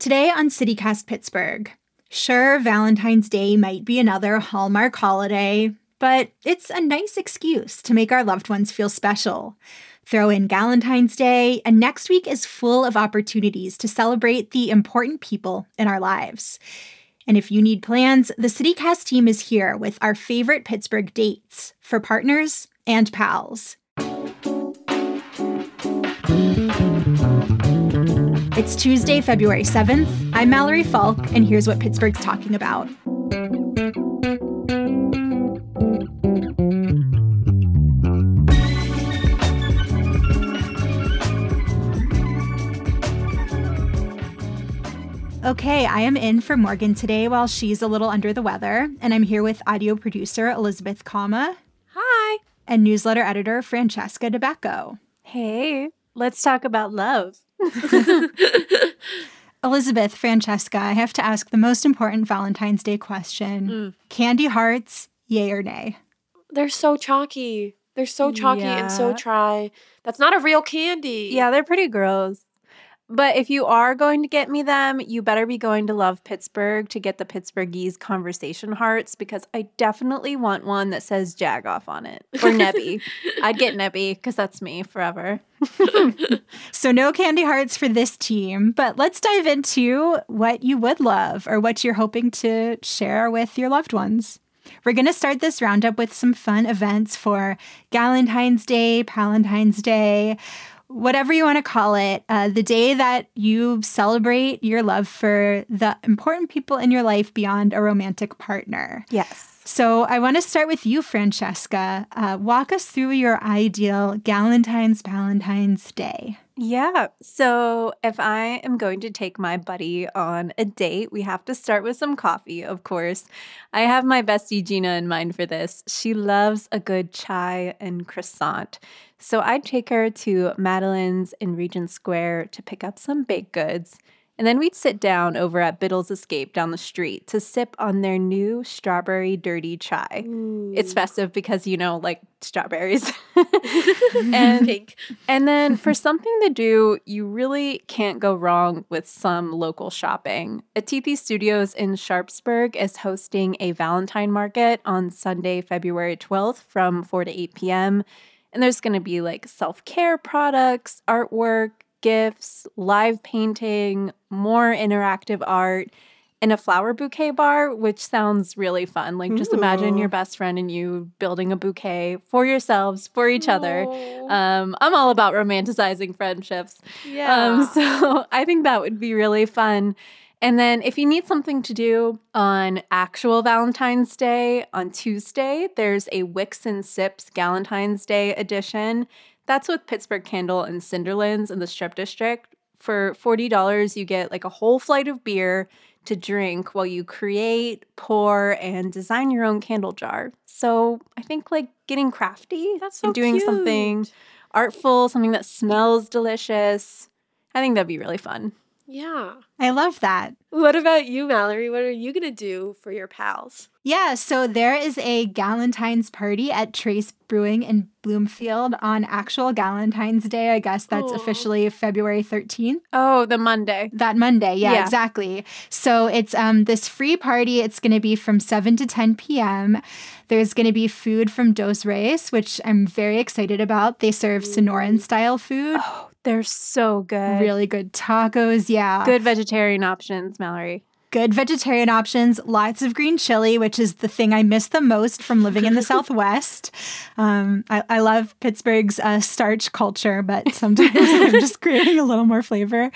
Today on City Cast Pittsburgh, sure, Valentine's Day might be another Hallmark holiday, but it's a nice excuse to make our loved ones feel special. Throw in Galentine's Day, and next week is full of opportunities to celebrate the important people in our lives. And if you need plans, the CityCast team is here with our favorite Pittsburgh dates for partners and pals. It's Tuesday, February 7th. I'm Mallory Falk, and here's what Pittsburgh's talking about. Okay, I am in for Morgan today while she's a little under the weather, and I'm here with audio producer Elizabeth Kama. Hi. And newsletter editor Francesca DeBacco. Hey, let's talk about love. Elizabeth, Francesca, I have to ask the most important Valentine's Day question. Candy hearts, yay or nay? They're so chalky. They're so chalky and so dry. That's not a real candy. Yeah, they're pretty gross. But if you are going to get me them, you better be going to Love Pittsburgh to get the Pittsburghese conversation hearts, because I definitely want one that says Jagoff on it. Or Nebby. I'd get Nebby, because that's me forever. So no candy hearts for this team, but let's dive into what you would love or what you're hoping to share with your loved ones. We're going to start this roundup with some fun events for Galentine's Day, Palentine's Day, whatever you want to call it, the day that you celebrate your love for the important people in your life beyond a romantic partner. Yes. So I want to start with you, Francesca. Walk us through your ideal Galentine's, Valentine's Day. Yeah. So if I am going to take my buddy on a date, we have to start with some coffee, of course. I have my bestie Gina in mind for this. She loves a good chai and croissant. So I'd take her to Madeline's in Regent Square to pick up some baked goods. And then we'd sit down over at Biddle's Escape down the street to sip on their new strawberry dirty chai. Ooh. It's festive because, you know, like strawberries. And then for something to do, you really can't go wrong with some local shopping. Atithi Studios in Sharpsburg is hosting a Valentine market on Sunday, February 12th from 4 to 8 p.m., and there's going to be like self-care products, artwork, gifts, live painting, more interactive art, and a flower bouquet bar, which sounds really fun. Like, just imagine your best friend and you building a bouquet for yourselves, for each other. I'm all about romanticizing friendships. Yeah. So I think that would be really fun. And then if you need something to do on actual Valentine's Day, on Tuesday, there's a Wicks and Sips Galentine's Day edition. That's with Pittsburgh Candle and Cinderlands in the Strip District. For $40, you get like a whole flight of beer to drink while you create, pour, and design your own candle jar. So I think like getting crafty and doing something artful, something that smells delicious, I think that'd be really fun. Yeah. I love that. What about you, Mallory? What are you going to do for your pals? Yeah, so there is a Galentine's party at Trace Brewing in Bloomfield on actual Galentine's Day. I guess that's officially February 13th. Oh, the Monday. That Monday, yeah, exactly. So it's this free party. It's going to be from 7 to 10 p.m. There's going to be food from Dos Reis, which I'm very excited about. They serve Sonoran-style food. Oh. They're so good. Really good tacos, yeah. Good vegetarian options, Mallory. Good vegetarian options, lots of green chili, which is the thing I miss the most from living in the Southwest. I love Pittsburgh's starch culture, but sometimes I'm just craving a little more flavor.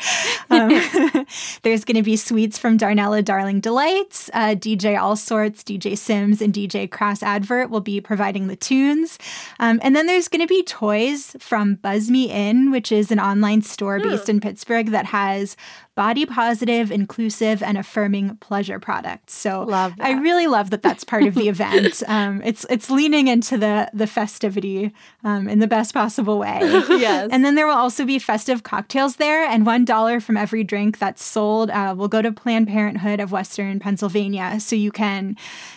There's going to be sweets from Darnella Darling Delights. DJ All Sorts, DJ Sims, and DJ Crass Advert will be providing the tunes. And then there's going to be toys from Buzz Me In, which is an online store based in Pittsburgh that has body positive, inclusive, and affirming pleasure products. So I really love that that's part of the event. It's leaning into the festivity in the best possible way. Yes. And then there will also be festive cocktails there, and $1 from every drink that's sold will go to Planned Parenthood of Western Pennsylvania. So you can,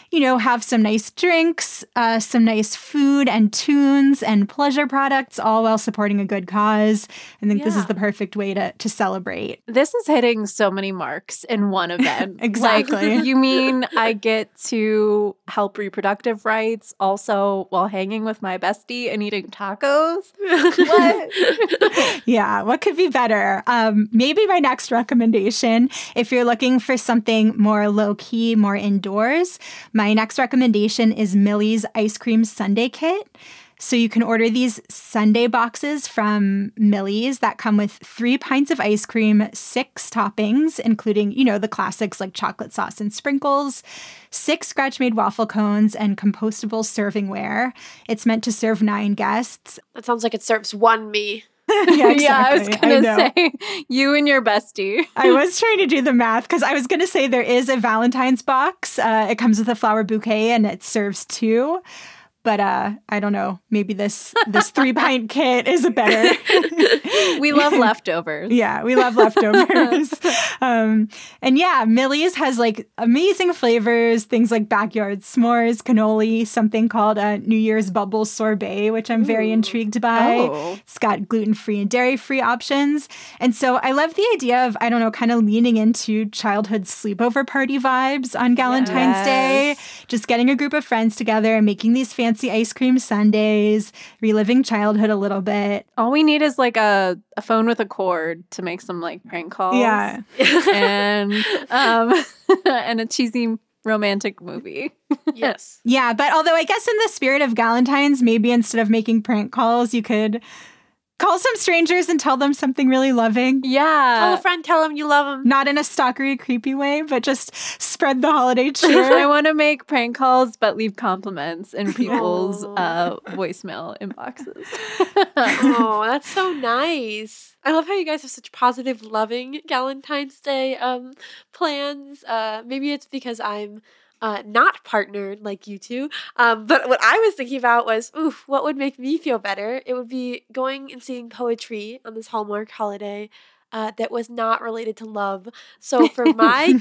you know, have some nice drinks, some nice food and tunes and pleasure products, all while supporting a good cause. I think this is the perfect way to celebrate. This is hitting so many marks in one event. Exactly. Like, you mean I get to help reproductive rights also while hanging with my bestie and eating tacos? What? Yeah, what could be better? Maybe my next recommendation, if you're looking for something more low-key, more indoors, my next recommendation is Millie's Ice Cream Sundae Kit. So you can order these sundae boxes from Millie's that come with 3 pints of ice cream, 6 toppings, including, you know, the classics like chocolate sauce and sprinkles, 6 scratch-made waffle cones, and compostable servingware. It's meant to serve 9 guests. That sounds like it serves one me. Yeah, exactly. Yeah, I was going to say, you and your bestie. I was trying to do the math because I was going to say there is a Valentine's box. It comes with a flower bouquet and it serves 2. But I don't know, maybe this 3-pint kit is a better. We love leftovers. Yeah, we love leftovers. And yeah, Millie's has like amazing flavors, things like backyard s'mores, cannoli, something called a New Year's Bubble Sorbet, which I'm very intrigued by. Oh. It's got gluten-free and dairy-free options. And so I love the idea of, I don't know, kind of leaning into childhood sleepover party vibes on Galentine's Day, just getting a group of friends together and making these fancy ice cream sundaes, reliving childhood a little bit. All we need is like a phone with a cord to make some like prank calls. Yeah. And and a cheesy romantic movie. Yes. Yeah, but although I guess in the spirit of Galentine's, maybe instead of making prank calls, you could call some strangers and tell them something really loving. Yeah. Call a friend, tell them you love them. Not in a stalkery, creepy way, but just spread the holiday cheer. I want to make prank calls, but leave compliments in people's voicemail inboxes. Oh, that's so nice. I love how you guys have such positive, loving Galentine's Day plans. Maybe it's because I'm not partnered like you two. But what I was thinking about was, what would make me feel better? It would be going and seeing poetry on this Hallmark holiday that was not related to love. So for my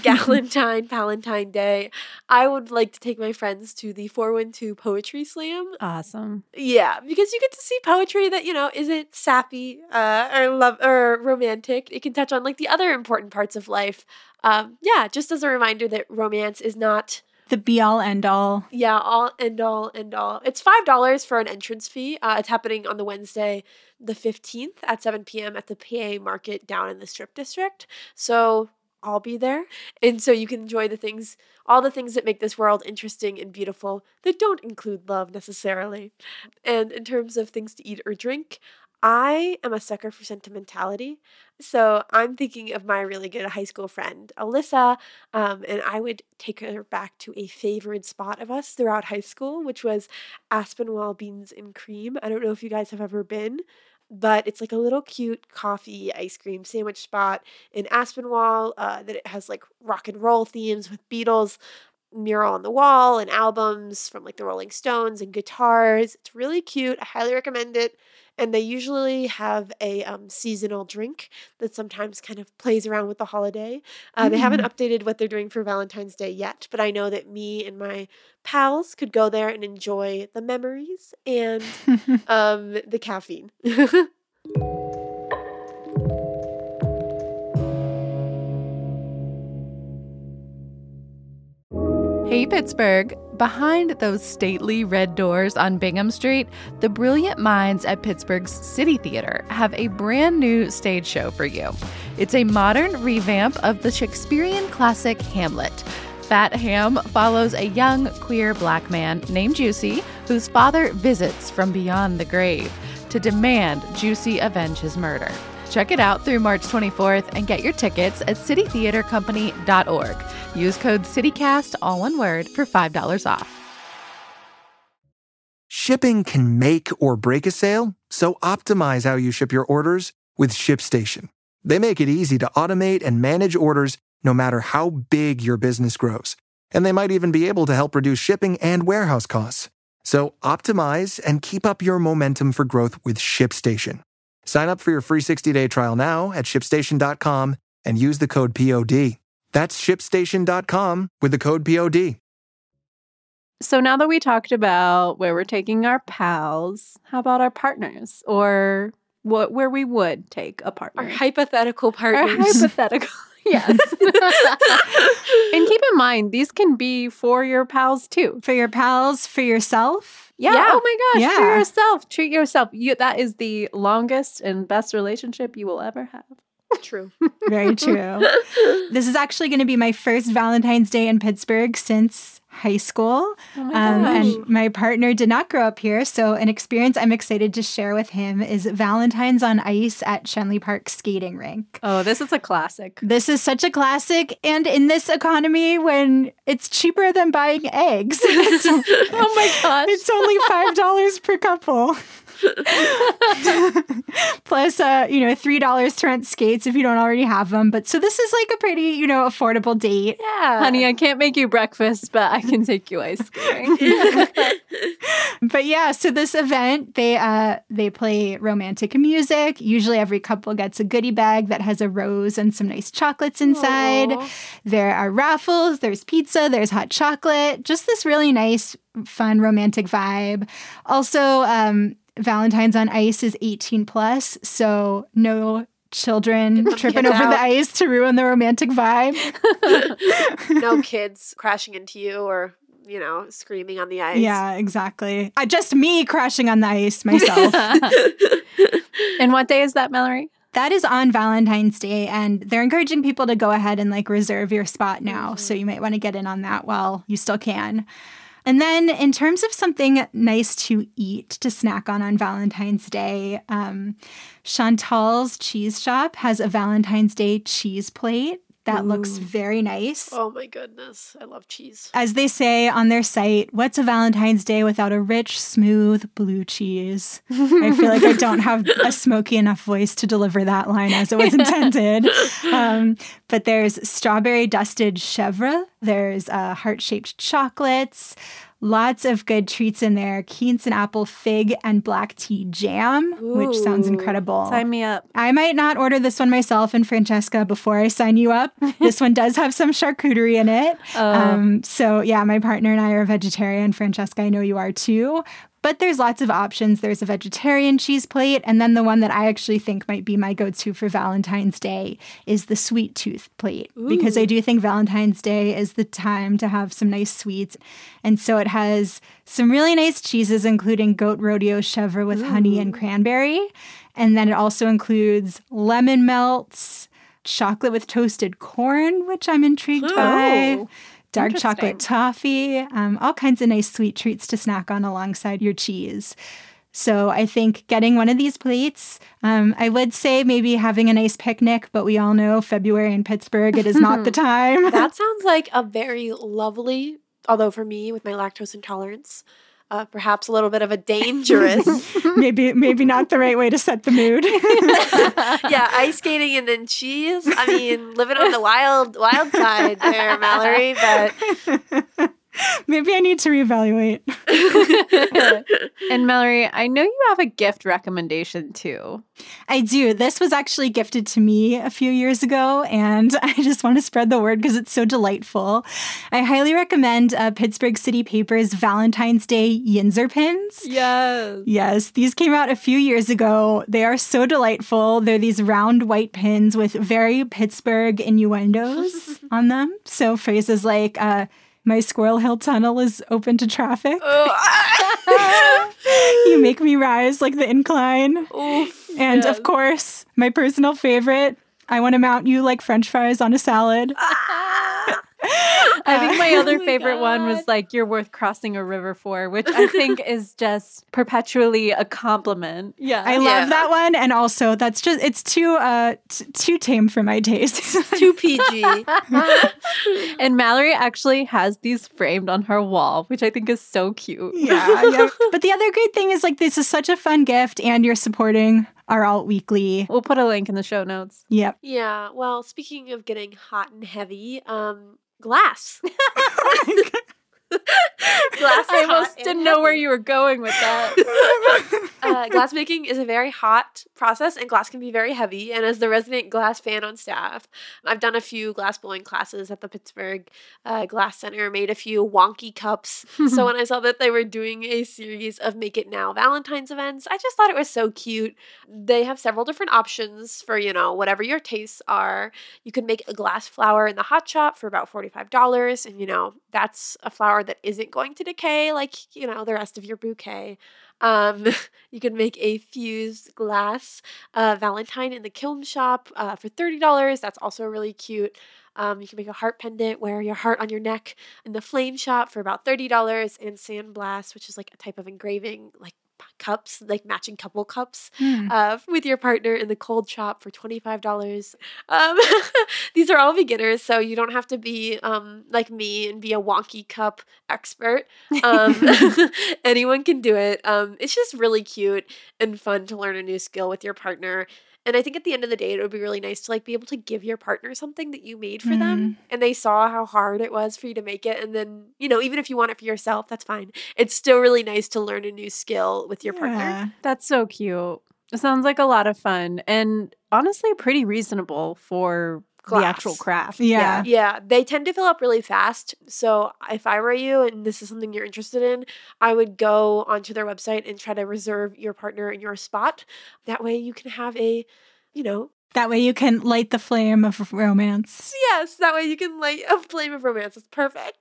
Valentine Day, I would like to take my friends to the 412 Poetry Slam. Awesome. Yeah, because you get to see poetry that, you know, isn't sappy or romantic. It can touch on like the other important parts of life. Yeah, just as a reminder that romance is not the be-all, end-all. Yeah, end-all. It's $5 for an entrance fee. It's happening on the Wednesday, the 15th at 7 p.m. at the PA Market down in the Strip District. So I'll be there. And so you can enjoy all the things that make this world interesting and beautiful that don't include love necessarily. And in terms of things to eat or drink, I am a sucker for sentimentality, so I'm thinking of my really good high school friend, Alyssa, and I would take her back to a favorite spot of us throughout high school, which was Aspenwall Beans and Cream. I don't know if you guys have ever been, but it's like a little cute coffee ice cream sandwich spot in Aspenwall that it has like rock and roll themes with Beatles, mural on the wall, and albums from like the Rolling Stones and guitars. It's really cute. I highly recommend it. And they usually have a seasonal drink that sometimes kind of plays around with the holiday. They haven't updated what they're doing for Valentine's Day yet, but I know that me and my pals could go there and enjoy the memories and the caffeine. Hey, Pittsburgh. Behind those stately red doors on Bingham Street, the brilliant minds at Pittsburgh's City Theater have a brand new stage show for you. It's a modern revamp of the Shakespearean classic Hamlet. Fat Ham follows a young, queer Black man named Juicy, whose father visits from beyond the grave to demand Juicy avenge his murder. Check it out through March 24th and get your tickets at citytheatercompany.org. Use code CITYCAST, all one word, for $5 off. Shipping can make or break a sale, so optimize how you ship your orders with ShipStation. They make it easy to automate and manage orders no matter how big your business grows. And they might even be able to help reduce shipping and warehouse costs. So optimize and keep up your momentum for growth with ShipStation. Sign up for your free 60-day trial now at ShipStation.com and use the code POD. That's ShipStation.com with the code POD. So now that we talked about where we're taking our pals, how about our partners or where we would take a partner. Our hypothetical partners. Our hypothetical, yes. And keep in mind, these can be for your pals too. For your pals, for yourself. Yeah. Oh my gosh. Yeah. For yourself. Treat yourself. That is the longest and best relationship you will ever have. True. Very true. This is actually going to be my first Valentine's Day in Pittsburgh since high school. Oh my gosh. And my partner did not grow up here, so an experience I'm excited to share with him is Valentine's on Ice at Schenley Park Skating Rink. Oh, this is a classic. This is such a classic. And in this economy, when it's cheaper than buying eggs. Oh my gosh. It's only $5 per couple. Plus, $3 to rent skates if you don't already have them. But so this is like a pretty, affordable date. Yeah. Honey, I can't make you breakfast, but I can take you ice skating. But yeah, so this event, they play romantic music. Usually every couple gets a goodie bag that has a rose and some nice chocolates inside. Aww. There are raffles, there's pizza, there's hot chocolate. Just this really nice, fun, romantic vibe. Also, Valentine's on Ice is 18+, so no children tripping over the ice to ruin the romantic vibe. No kids crashing into you or, screaming on the ice. Yeah, exactly. Just me crashing on the ice myself. And what day is that, Mallory? That is on Valentine's Day, and they're encouraging people to go ahead and reserve your spot now, mm-hmm. So you might want to get in on that while you still can. And then in terms of something nice to eat, to snack on Valentine's Day, Chantal's Cheese Shop has a Valentine's Day cheese plate that looks very nice. Oh my goodness, I love cheese. As they say on their site, what's a Valentine's Day without a rich, smooth blue cheese? I feel like I don't have a smoky enough voice to deliver that line as it was intended. But there's strawberry-dusted chèvre. There's heart-shaped chocolates, lots of good treats in there. Quince and apple fig and black tea jam, which sounds incredible. Sign me up. I might not order this one myself, and Francesca, before I sign you up, this one does have some charcuterie in it. So yeah, my partner and I are vegetarian. Francesca, I know you are too. But there's lots of options. There's a vegetarian cheese plate, and then the one that I actually think might be my go-to for Valentine's Day is the sweet tooth plate. Ooh. Because I do think Valentine's Day is the time to have some nice sweets. And so it has some really nice cheeses, including goat rodeo chèvre with honey and cranberry. And then it also includes lemon melts, chocolate with toasted corn, which I'm intrigued by. Dark chocolate toffee, all kinds of nice sweet treats to snack on alongside your cheese. So I think getting one of these plates, I would say maybe having a nice picnic, but we all know February in Pittsburgh, it is not the time. That sounds like a very lovely, although for me with my lactose intolerance, perhaps a little bit of a dangerous. maybe not the right way to set the mood. Yeah, ice skating and then cheese. I mean, living on the wild side there, Mallory, but... Maybe I need to reevaluate. And Mallory, I know you have a gift recommendation too. I do. This was actually gifted to me a few years ago, and I just want to spread the word because it's so delightful. I highly recommend Pittsburgh City Paper's Valentine's Day Yinzer pins. Yes. Yes. These came out a few years ago. They are so delightful. They're these round white pins with very Pittsburgh innuendos on them. So phrases like... My Squirrel Hill Tunnel is open to traffic. You make me rise like the incline. Oof, and yes. Of course, my personal favorite, I want to mount you like French fries on a salad. I think my other favorite one was you're worth crossing a river for, which I think is just perpetually a compliment. Yeah, I love that one, and also that's just it's too too tame for my tastes, too PG. And Mallory actually has these framed on her wall, which I think is so cute. Yeah. But the other great thing is this is such a fun gift, and you're supporting our alt weekly. We'll put a link in the show notes. Yep. Yeah. Well, speaking of getting hot and heavy, glass. I almost didn't know where you were going with that. Glass making is a very hot process, and glass can be very heavy. And as the resident glass fan on staff, I've done a few glass blowing classes at the Pittsburgh Glass Center, made a few wonky cups. So when I saw that they were doing a series of Make It Now Valentine's events, I just thought it was so cute. They have several different options for, you know, whatever your tastes are. You can make a glass flower in the hot shop for about $45. And, you know, that's a flower that isn't going to decay like, you know, the rest of your bouquet. You can make a fused glass Valentine in the kiln shop for $30. That's also really cute. You can make a heart pendant, wear your heart on your neck in the flame shop for about $30. And sandblast, which is like a type of engraving, like cups, like matching couple cups with your partner in the cold shop for $25. These are all beginners, so you don't have to be like me and be a wonky cup expert. Anyone can do it. It's just really cute and fun to learn a new skill with your partner. And I think at the end of the day, it would be really nice to like be able to give your partner something that you made for them, and they saw how hard it was for you to make it. And then, you know, even if you want it for yourself, that's fine. It's still really nice to learn a new skill with your partner. That's so cute. It sounds like a lot of fun and honestly pretty reasonable for glass. The actual craft. Yeah. They tend to fill up really fast. So if I were you and this is something you're interested in, I would go onto their website and try to reserve your partner in your spot. That way you can have a, you know. That way you can light the flame of romance. Yes. That way you can light a flame of romance. It's perfect.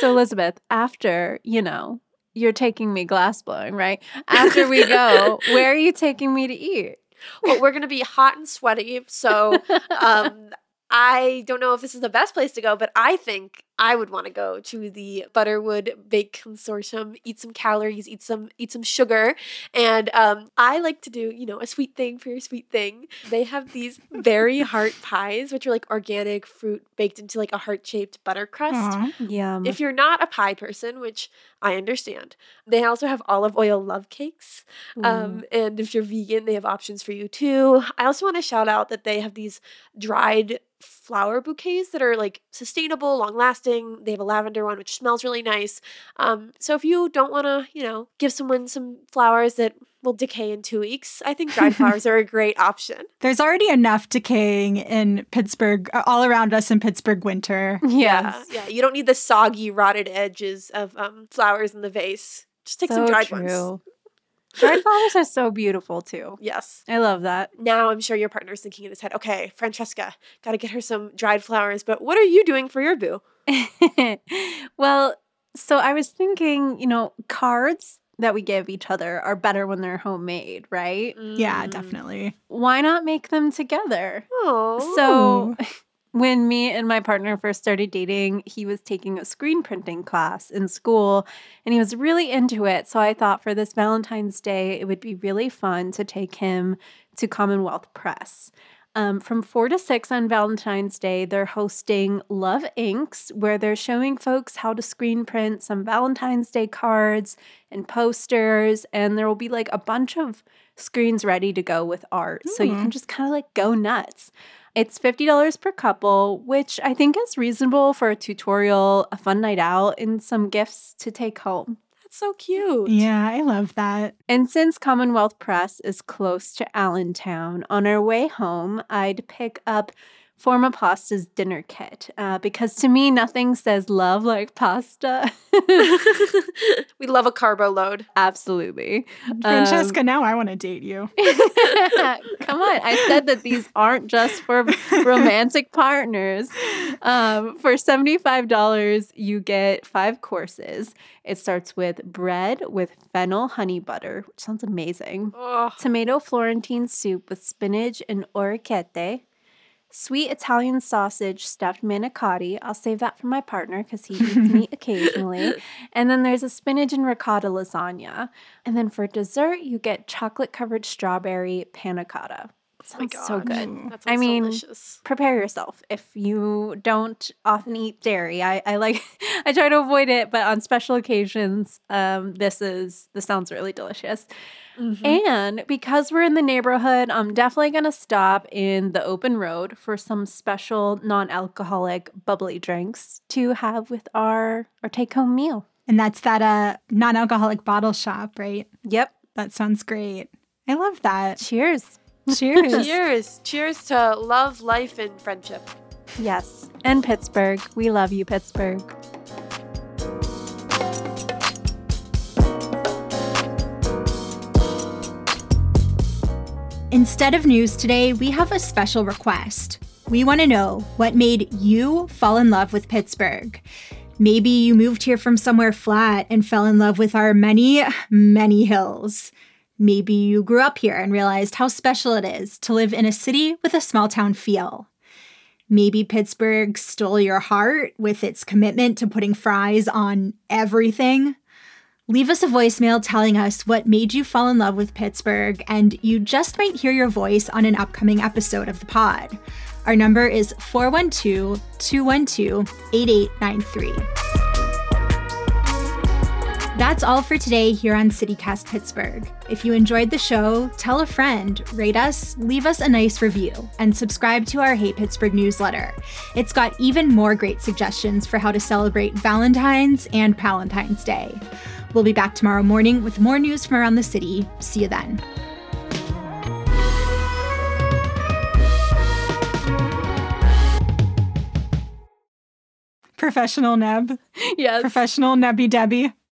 So Elizabeth, after, you know, you're taking me glass blowing, right? After we go, where are you taking me to eat? Well, we're going to be hot and sweaty, so I don't know if this is the best place to go, but I think I would want to go to the Butterwood Bake Consortium, eat some calories, eat some sugar, and I like to do, you know, a sweet thing for your sweet thing. They have these berry heart pies, which are like organic fruit baked into like a heart-shaped butter crust. Yum. If you're not a pie person, which I understand, they also have olive oil love cakes, and if you're vegan, they have options for you too. I also want to shout out that they have these dried flower bouquets that are like sustainable, long lasting. They have a lavender one, which smells really nice. So if you don't want to, you know, give someone some flowers that will decay in 2 weeks, I think dried flowers are a great option. There's already enough decaying in Pittsburgh, all around us in Pittsburgh winter. Yeah. You don't need the soggy, rotted edges of flowers in the vase. Just take some dried ones. Dried flowers are so beautiful, too. Yes. I love that. Now I'm sure your partner's thinking in his head, okay, Francesca, got to get her some dried flowers, but what are you doing for your boo? Well, so I was thinking, you know, cards that we give each other are better when they're homemade, right? Yeah, definitely. Why not make them together? Oh. So when me and my partner first started dating, he was taking a screen printing class in school, and he was really into it. So I thought for this Valentine's Day, it would be really fun to take him to Commonwealth Press. From 4 to 6 on Valentine's Day, they're hosting Love Inks, where they're showing folks how to screen print some Valentine's Day cards and posters, and there will be like a bunch of screens ready to go with art. So you can just kind of like go nuts. It's $50 per couple, which I think is reasonable for a tutorial, a fun night out, and some gifts to take home. That's so cute. Yeah, I love that. And since Commonwealth Press is close to Allentown, on our way home, I'd pick up Forma Pasta's dinner kit, because to me, nothing says love like pasta. We love a carbo load. Absolutely. Francesca, now I want to date you. Come on. I said that these aren't just for romantic partners. For $75, you get 5 courses. It starts with bread with fennel honey butter, which sounds amazing. Ugh. Tomato Florentine soup with spinach and orecchiette. Sweet Italian sausage stuffed manicotti. I'll save that for my partner because he eats meat occasionally. And then there's a spinach and ricotta lasagna. And then for dessert, you get chocolate-covered strawberry panna cotta. Sounds so good. That sounds delicious. Prepare yourself. If you don't often eat dairy, I try to avoid it, but on special occasions, this sounds really delicious. Mm-hmm. And because we're in the neighborhood, I'm definitely gonna stop in the Open Road for some special non-alcoholic bubbly drinks to have with our take-home meal. And that's that non-alcoholic bottle shop, right? Yep. That sounds great. I love that. Cheers. Cheers. Cheers. Cheers to love, life, and friendship. Yes. And Pittsburgh. We love you, Pittsburgh. Instead of news today, we have a special request. We want to know what made you fall in love with Pittsburgh. Maybe you moved here from somewhere flat and fell in love with our many, many hills. Maybe you grew up here and realized how special it is to live in a city with a small town feel. Maybe Pittsburgh stole your heart with its commitment to putting fries on everything. Leave us a voicemail telling us what made you fall in love with Pittsburgh, and you just might hear your voice on an upcoming episode of the pod. Our number is 412-212-8893. That's all for today here on CityCast Pittsburgh. If you enjoyed the show, tell a friend, rate us, leave us a nice review, and subscribe to our Hey Pittsburgh newsletter. It's got even more great suggestions for how to celebrate Valentine's and Palentine's Day. We'll be back tomorrow morning with more news from around the city. See you then. Professional Neb. Yes. Professional Nebby Debbie.